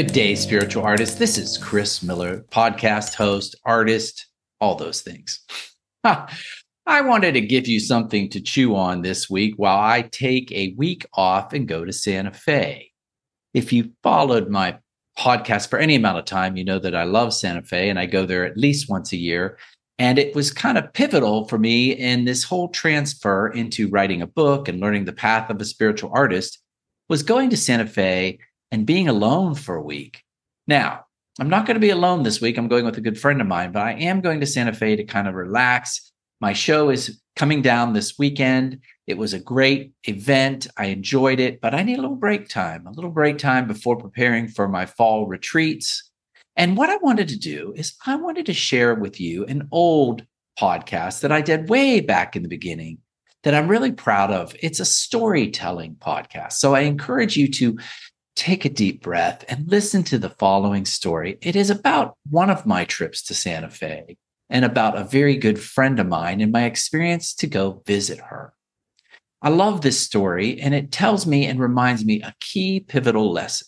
Good day, spiritual artist. This is Chris Miller, podcast host, artist, all those things. I wanted to give you something to chew on this week while I take a week off and go to Santa Fe. If you followed my podcast for any amount of time, you know that I love Santa Fe and I go there at least once a year. And it was kind of pivotal for me in this whole transfer into writing a book and learning the path of a spiritual artist was going to Santa Fe and being alone for a week. Now, I'm not going to be alone this week. I'm going with a good friend of mine, but I am going to Santa Fe to kind of relax. My show is coming down this weekend. It was a great event. I enjoyed it, but I need a little break time before preparing for my fall retreats. And what I wanted to do is I wanted to share with you an old podcast that I did way back in the beginning that I'm really proud of. It's a storytelling podcast. So I encourage you to take a deep breath and listen to the following story. It is about one of my trips to Santa Fe and about a very good friend of mine and my experience to go visit her. I love this story, and it tells me and reminds me a key pivotal lesson.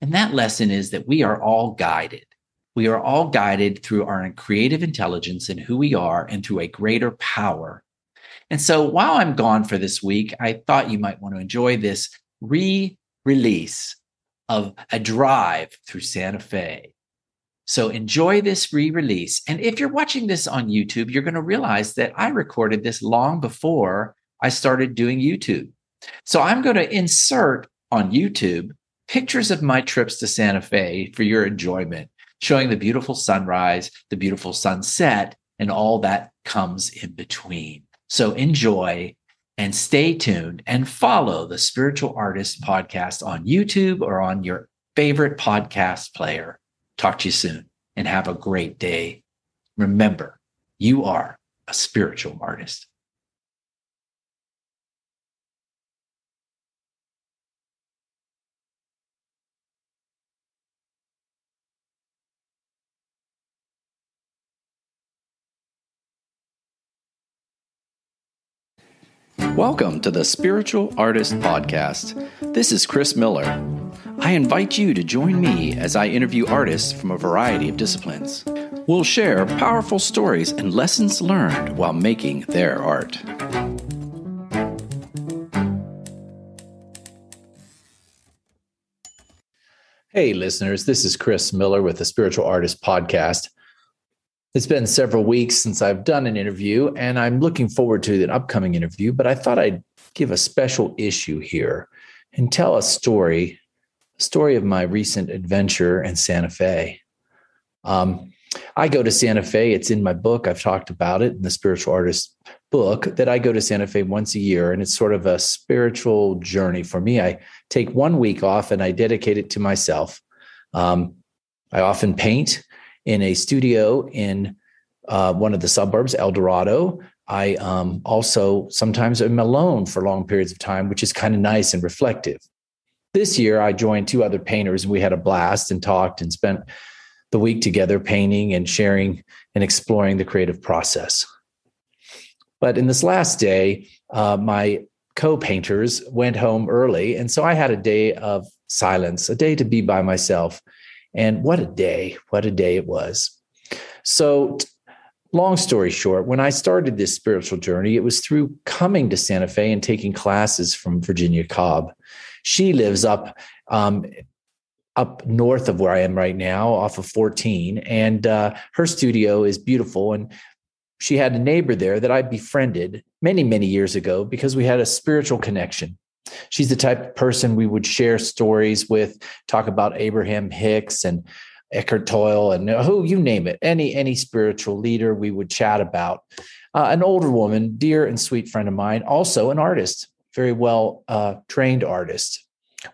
And that lesson is that we are all guided. We are all guided through our creative intelligence and who we are and through a greater power. And so while I'm gone for this week, I thought you might want to enjoy this release of a drive through Santa Fe. So enjoy this re-release. And if you're watching this on YouTube, you're going to realize that I recorded this long before I started doing YouTube. So I'm going to insert on YouTube pictures of my trips to Santa Fe for your enjoyment, showing the beautiful sunrise, the beautiful sunset, and all that comes in between. So enjoy. And stay tuned and follow the Spiritual Artist Podcast on YouTube or on your favorite podcast player. Talk to you soon and have a great day. Remember, you are a spiritual artist. Welcome to the Spiritual Artist Podcast. This is Chris Miller. I invite you to join me as I interview artists from a variety of disciplines. We'll share powerful stories and lessons learned while making their art. Hey, listeners, this is Chris Miller with the Spiritual Artist Podcast. It's been several weeks since I've done an interview, and I'm looking forward to an upcoming interview, but I thought I'd give a special issue here and tell a story of my recent adventure in Santa Fe. I go to Santa Fe. It's in my book. I've talked about it in the Spiritual Artist book that I go to Santa Fe once a year, and it's sort of a spiritual journey for me. I take 1 week off, and I dedicate it to myself. I often paint in a studio in one of the suburbs, El Dorado. I also sometimes am alone for long periods of time, which is kind of nice and reflective. This year, I joined two other painters, and we had a blast and talked and spent the week together painting and sharing and exploring the creative process. But in this last day, my co-painters went home early, and so I had a day of silence, a day to be by myself. And what a day it was. So long story short, when I started this spiritual journey, it was through coming to Santa Fe and taking classes from Virginia Cobb. She lives up north of where I am right now, off of 14. And her studio is beautiful. And she had a neighbor there that I befriended many, many years ago because we had a spiritual connection. She's the type of person we would share stories with, talk about Abraham Hicks and Eckhart Tolle and you name it, any spiritual leader we would chat about. An older woman, dear and sweet friend of mine, also an artist, very well trained artist.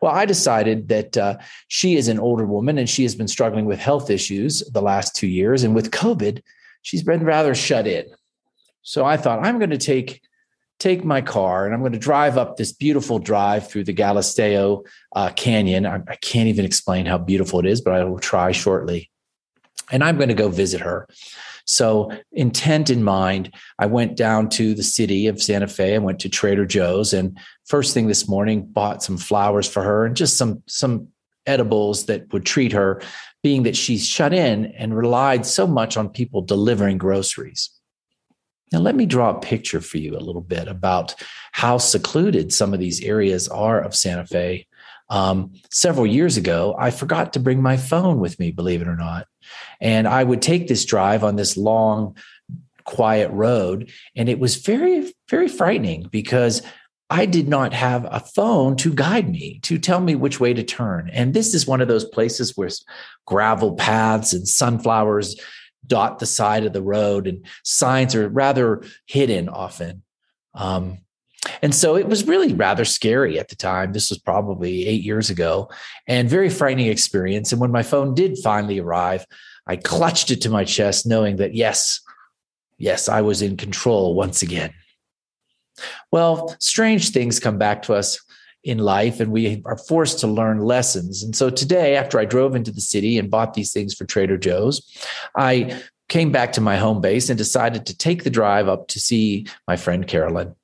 Well, I decided that she is an older woman and she has been struggling with health issues the last 2 years. And with COVID, she's been rather shut in. So I thought I'm going to take my car and I'm going to drive up this beautiful drive through the Galisteo Canyon. I can't even explain how beautiful it is, but I will try shortly. And I'm going to go visit her. So intent in mind, I went down to the city of Santa Fe. I went to Trader Joe's and first thing this morning, bought some flowers for her and just some edibles that would treat her, being that she's shut in and relied so much on people delivering groceries. Now, let me draw a picture for you a little bit about how secluded some of these areas are of Santa Fe. Several years ago, I forgot to bring my phone with me, believe it or not. And I would take this drive on this long, quiet road. And it was very, very frightening because I did not have a phone to guide me, to tell me which way to turn. And this is one of those places where gravel paths and sunflowers dot the side of the road and signs are rather hidden often. And so it was really rather scary at the time. This was probably 8 years ago, and very frightening experience. And when my phone did finally arrive, I clutched it to my chest, knowing that, yes, I was in control once again. Well, strange things come back to us in life, and we are forced to learn lessons. And so today, after I drove into the city and bought these things for Trader Joe's, I came back to my home base and decided to take the drive up to see my friend Carolyn.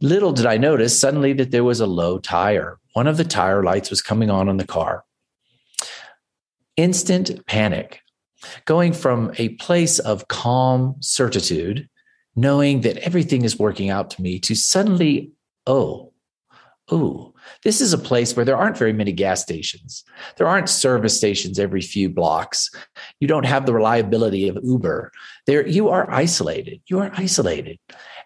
Little did I notice suddenly that there was a low tire. One of the tire lights was coming on the car. Instant panic, going from a place of calm certitude, knowing that everything is working out to me, to suddenly, this is a place where there aren't very many gas stations. There aren't service stations every few blocks. You don't have the reliability of Uber. There, you are isolated.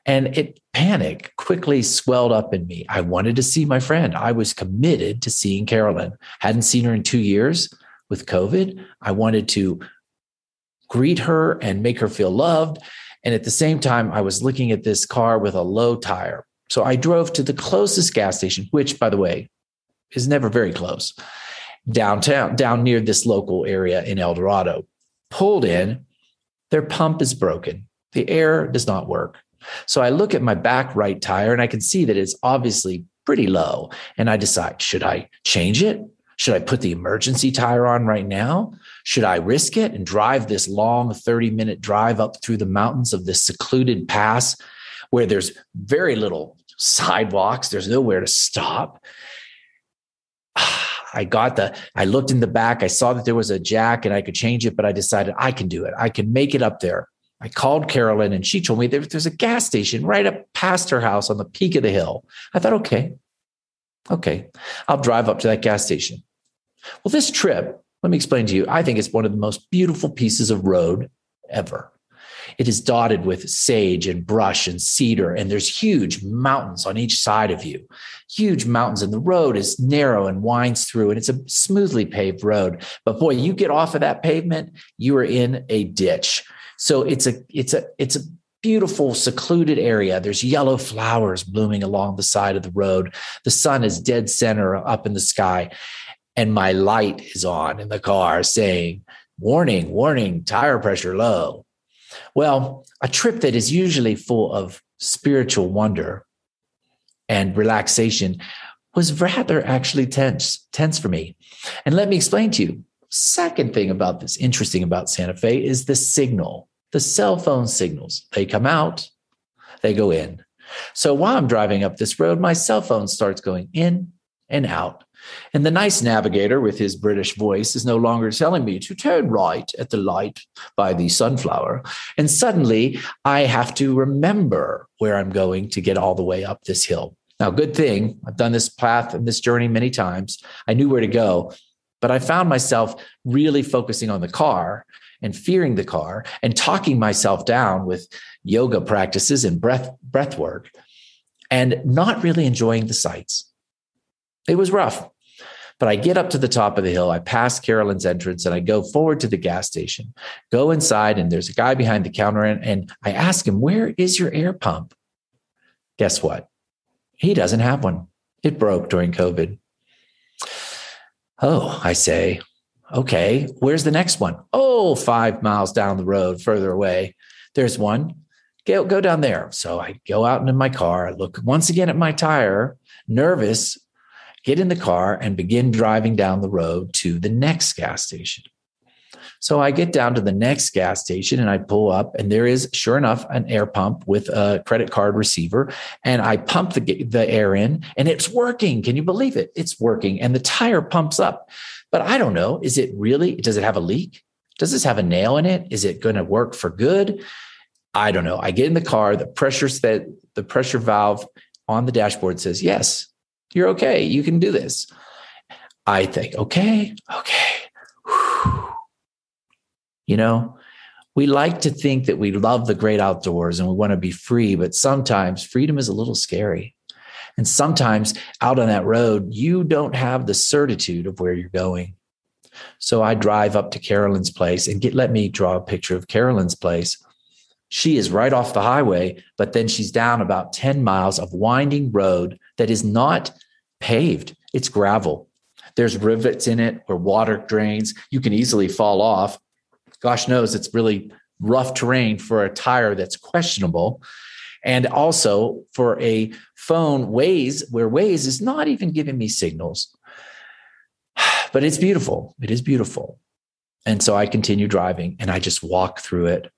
And panic quickly swelled up in me. I wanted to see my friend. I was committed to seeing Carolyn. Hadn't seen her in 2 years with COVID. I wanted to greet her and make her feel loved. And at the same time, I was looking at this car with a low tire. So I drove to the closest gas station, which, by the way, is never very close, downtown, down near this local area in El Dorado. Pulled in, their pump is broken. The air does not work. So I look at my back right tire and I can see that it's obviously pretty low. And I decide, should I change it? Should I put the emergency tire on right now? Should I risk it and drive this long 30-minute drive up through the mountains of this secluded pass where there's very little sidewalks? There's nowhere to stop. I looked in the back. I saw that there was a jack and I could change it, but I decided I can do it. I can make it up there. I called Carolyn and she told me there's a gas station right up past her house on the peak of the hill. I thought, okay, I'll drive up to that gas station. Well, this trip, let me explain to you, I think it's one of the most beautiful pieces of road ever. It is dotted with sage and brush and cedar, and there's huge mountains on each side of you, huge mountains. And the road is narrow and winds through, and it's a smoothly paved road. But boy, you get off of that pavement, you are in a ditch. So it's a beautiful, secluded area. There's yellow flowers blooming along the side of the road. The sun is dead center up in the sky. And my light is on in the car saying, warning, warning, tire pressure low. Well, a trip that is usually full of spiritual wonder and relaxation was rather actually tense for me. And let me explain to you. Second thing about this, interesting about Santa Fe, is the signal, the cell phone signals. They come out, they go in. So while I'm driving up this road, my cell phone starts going in and out. And the nice navigator with his British voice is no longer telling me to turn right at the light by the sunflower. And suddenly I have to remember where I'm going to get all the way up this hill. Now, good thing I've done this path and this journey many times. I knew where to go. But I found myself really focusing on the car and fearing the car and talking myself down with yoga practices and breath work and not really enjoying the sights. It was rough, but I get up to the top of the hill. I pass Carolyn's entrance and I go forward to the gas station, go inside, and there's a guy behind the counter. And I ask him, where is your air pump? Guess what? He doesn't have one. It broke during COVID. Oh, I say, okay, where's the next one? Oh, 5 miles down the road, further away. There's one. Go down there. So I go out into my car. I look once again at my tire, nervous, get in the car and begin driving down the road to the next gas station. So I get down to the next gas station and I pull up, and there is, sure enough, an air pump with a credit card receiver. And I pump the air in, and it's working. Can you believe it? It's working. And the tire pumps up. But I don't know, is it really, does it have a leak? Does this have a nail in it? Is it going to work for good? I don't know. I get in the car, the pressure valve on the dashboard says, yes, you're okay. You can do this. I think, okay. Whew. You know, we like to think that we love the great outdoors and we want to be free, but sometimes freedom is a little scary. And sometimes out on that road, you don't have the certitude of where you're going. So I drive up to Carolyn's place and let me draw a picture of Carolyn's place. She is right off the highway, but then she's down about 10 miles of winding road that is not paved. It's gravel. There's rivets in it where water drains. You can easily fall off. Gosh knows it's really rough terrain for a tire that's questionable. And also for a phone, Waze, where Waze is not even giving me signals. But it's beautiful. It is beautiful. And so I continue driving and I just walk through it.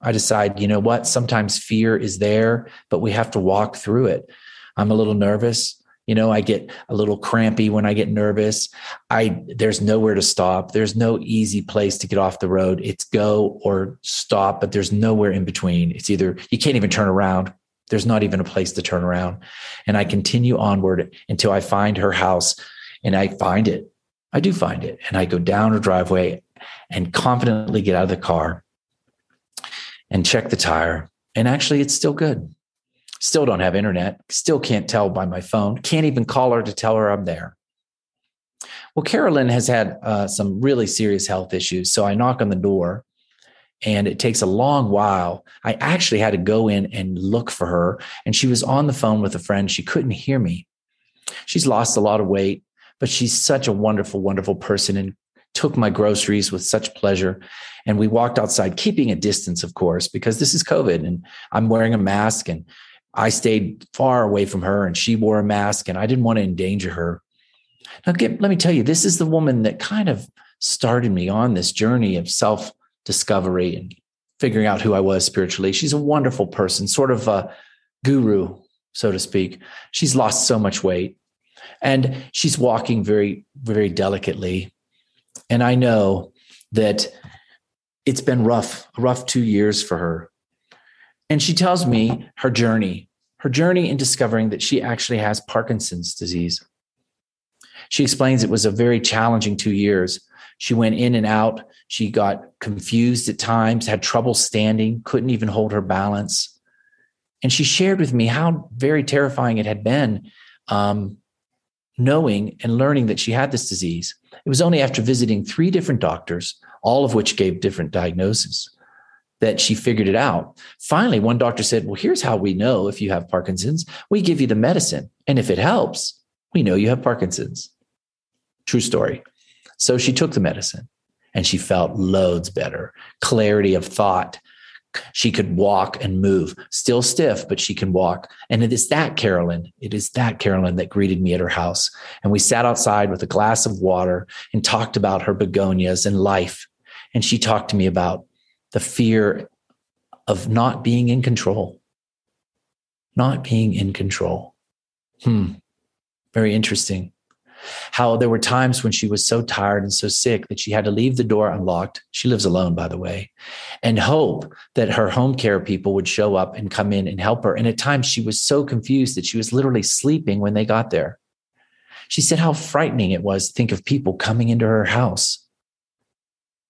I decide, you know what? Sometimes fear is there, but we have to walk through it. I'm a little nervous. You know, I get a little crampy when I get nervous. There's nowhere to stop. There's no easy place to get off the road. It's go or stop, but there's nowhere in between. It's either you can't even turn around. There's not even a place to turn around. And I continue onward until I find her house, and I find it. I do find it. And I go down her driveway and confidently get out of the car and check the tire. And actually, it's still good. Still don't have internet. Still can't tell by my phone. Can't even call her to tell her I'm there. Well, Carolyn has had some really serious health issues. So I knock on the door and it takes a long while. I actually had to go in and look for her. And she was on the phone with a friend. She couldn't hear me. She's lost a lot of weight. But she's such a wonderful, wonderful person and took my groceries with such pleasure. And we walked outside, keeping a distance, of course, because this is COVID and I'm wearing a mask and I stayed far away from her and she wore a mask and I didn't want to endanger her. Now, let me tell you, this is the woman that kind of started me on this journey of self-discovery and figuring out who I was spiritually. She's a wonderful person, sort of a guru, so to speak. She's lost so much weight. And she's walking very, very delicately. And I know that it's been a rough 2 years for her. And she tells me her journey in discovering that she actually has Parkinson's disease. She explains it was a very challenging 2 years. She went in and out. She got confused at times, had trouble standing, couldn't even hold her balance. And she shared with me how very terrifying it had been, knowing and learning that she had this disease. It was only after visiting 3 different doctors, all of which gave different diagnoses, that she figured it out. Finally, one doctor said, well, here's how we know if you have Parkinson's. We give you the medicine. And if it helps, we know you have Parkinson's. True story. So she took the medicine and she felt loads better. Clarity of thought. She could walk and move, still stiff, but she can walk. And it is that Carolyn that greeted me at her house. And we sat outside with a glass of water and talked about her begonias and life. And she talked to me about the fear of not being in control. Not being in control. Very interesting. How there were times when she was so tired and so sick that she had to leave the door unlocked. She lives alone, by the way, and hope that her home care people would show up and come in and help her. And at times she was so confused that she was literally sleeping when they got there. She said how frightening it was to think of people coming into her house.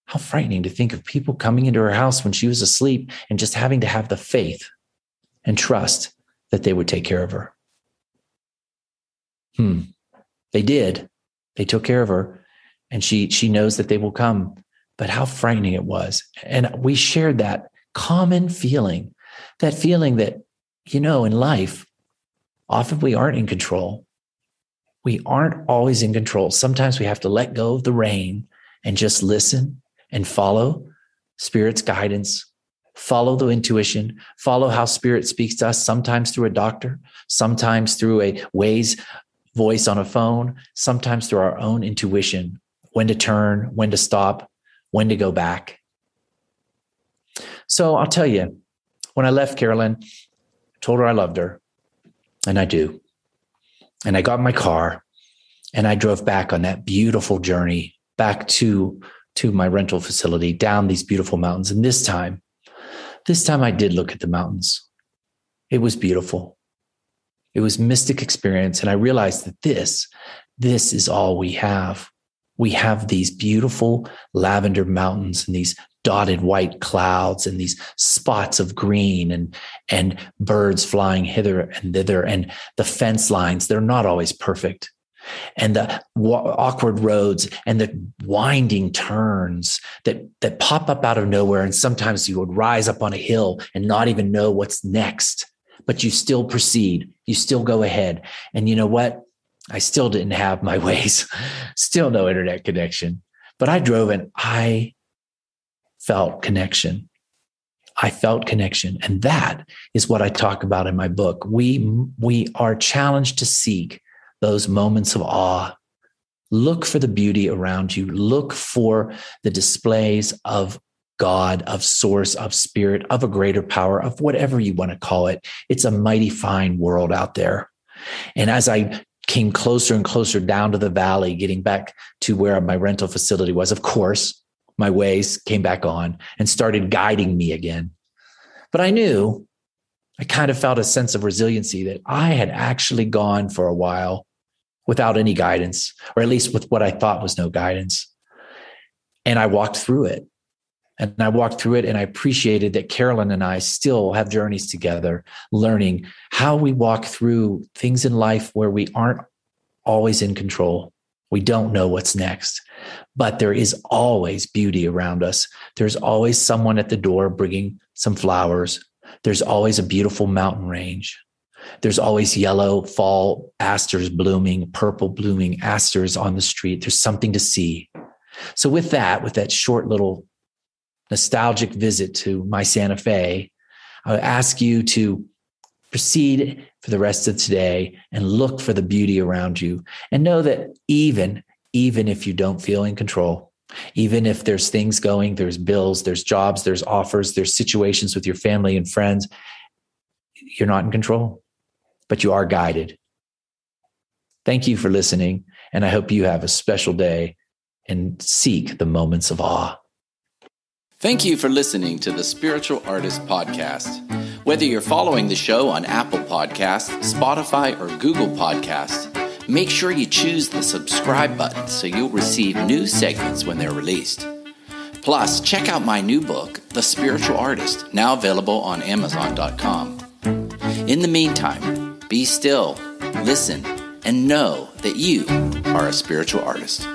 How frightening to think of people coming into her house when she was asleep and just having to have the faith and trust that they would take care of her. They did. They took care of her, and she knows that they will come. But how frightening it was. And we shared that common feeling, that feeling that, you know, in life, often we aren't in control. We aren't always in control. Sometimes we have to let go of the reins and just listen and follow Spirit's guidance, follow the intuition, follow how Spirit speaks to us, sometimes through a doctor, sometimes through a Waze voice on a phone, sometimes through our own intuition, when to turn, when to stop, when to go back. So I'll tell you, when I left Carolyn, I told her I loved her, and I do. And I got in my car and I drove back on that beautiful journey back to my rental facility, down these beautiful mountains. And this time I did look at the mountains. It was beautiful. It was mystic experience. And I realized that this is all we have. We have these beautiful lavender mountains and these dotted white clouds and these spots of green and birds flying hither and thither, and the fence lines, they're not always perfect, and the awkward roads and the winding turns that pop up out of nowhere. And sometimes you would rise up on a hill and not even know what's next, but you still proceed. You still go ahead. And you know what? I still didn't have my Waze, still no internet connection, but I drove and I felt connection. I felt connection. And that is what I talk about in my book. We are challenged to seek those moments of awe. Look for the beauty around you. Look for the displays of God, of source, of spirit, of a greater power, of whatever you want to call it. It's a mighty fine world out there. And as I came closer and closer down to the valley, getting back to where my rental facility was, of course, my Waze came back on and started guiding me again. But I knew, I kind of felt a sense of resiliency that I had actually gone for a while without any guidance, or at least with what I thought was no guidance. And I walked through it. And I appreciated that Carolyn and I still have journeys together, learning how we walk through things in life where we aren't always in control. We don't know what's next, but there is always beauty around us. There's always someone at the door bringing some flowers. There's always a beautiful mountain range. There's always yellow fall asters blooming, purple blooming asters on the street. There's something to see. So with that short little nostalgic visit to my Santa Fe, I would ask you to proceed for the rest of today and look for the beauty around you, and know that even if you don't feel in control, even if there's things going, there's bills, there's jobs, there's offers, there's situations with your family and friends, you're not in control, but you are guided. Thank you for listening. And I hope you have a special day and seek the moments of awe. Thank you for listening to the Spiritual Artist Podcast. Whether you're following the show on Apple Podcasts, Spotify, or Google Podcasts, make sure you choose the subscribe button so you'll receive new segments when they're released. Plus, check out my new book, The Spiritual Artist, now available on Amazon.com. In the meantime, be still, listen, and know that you are a spiritual artist.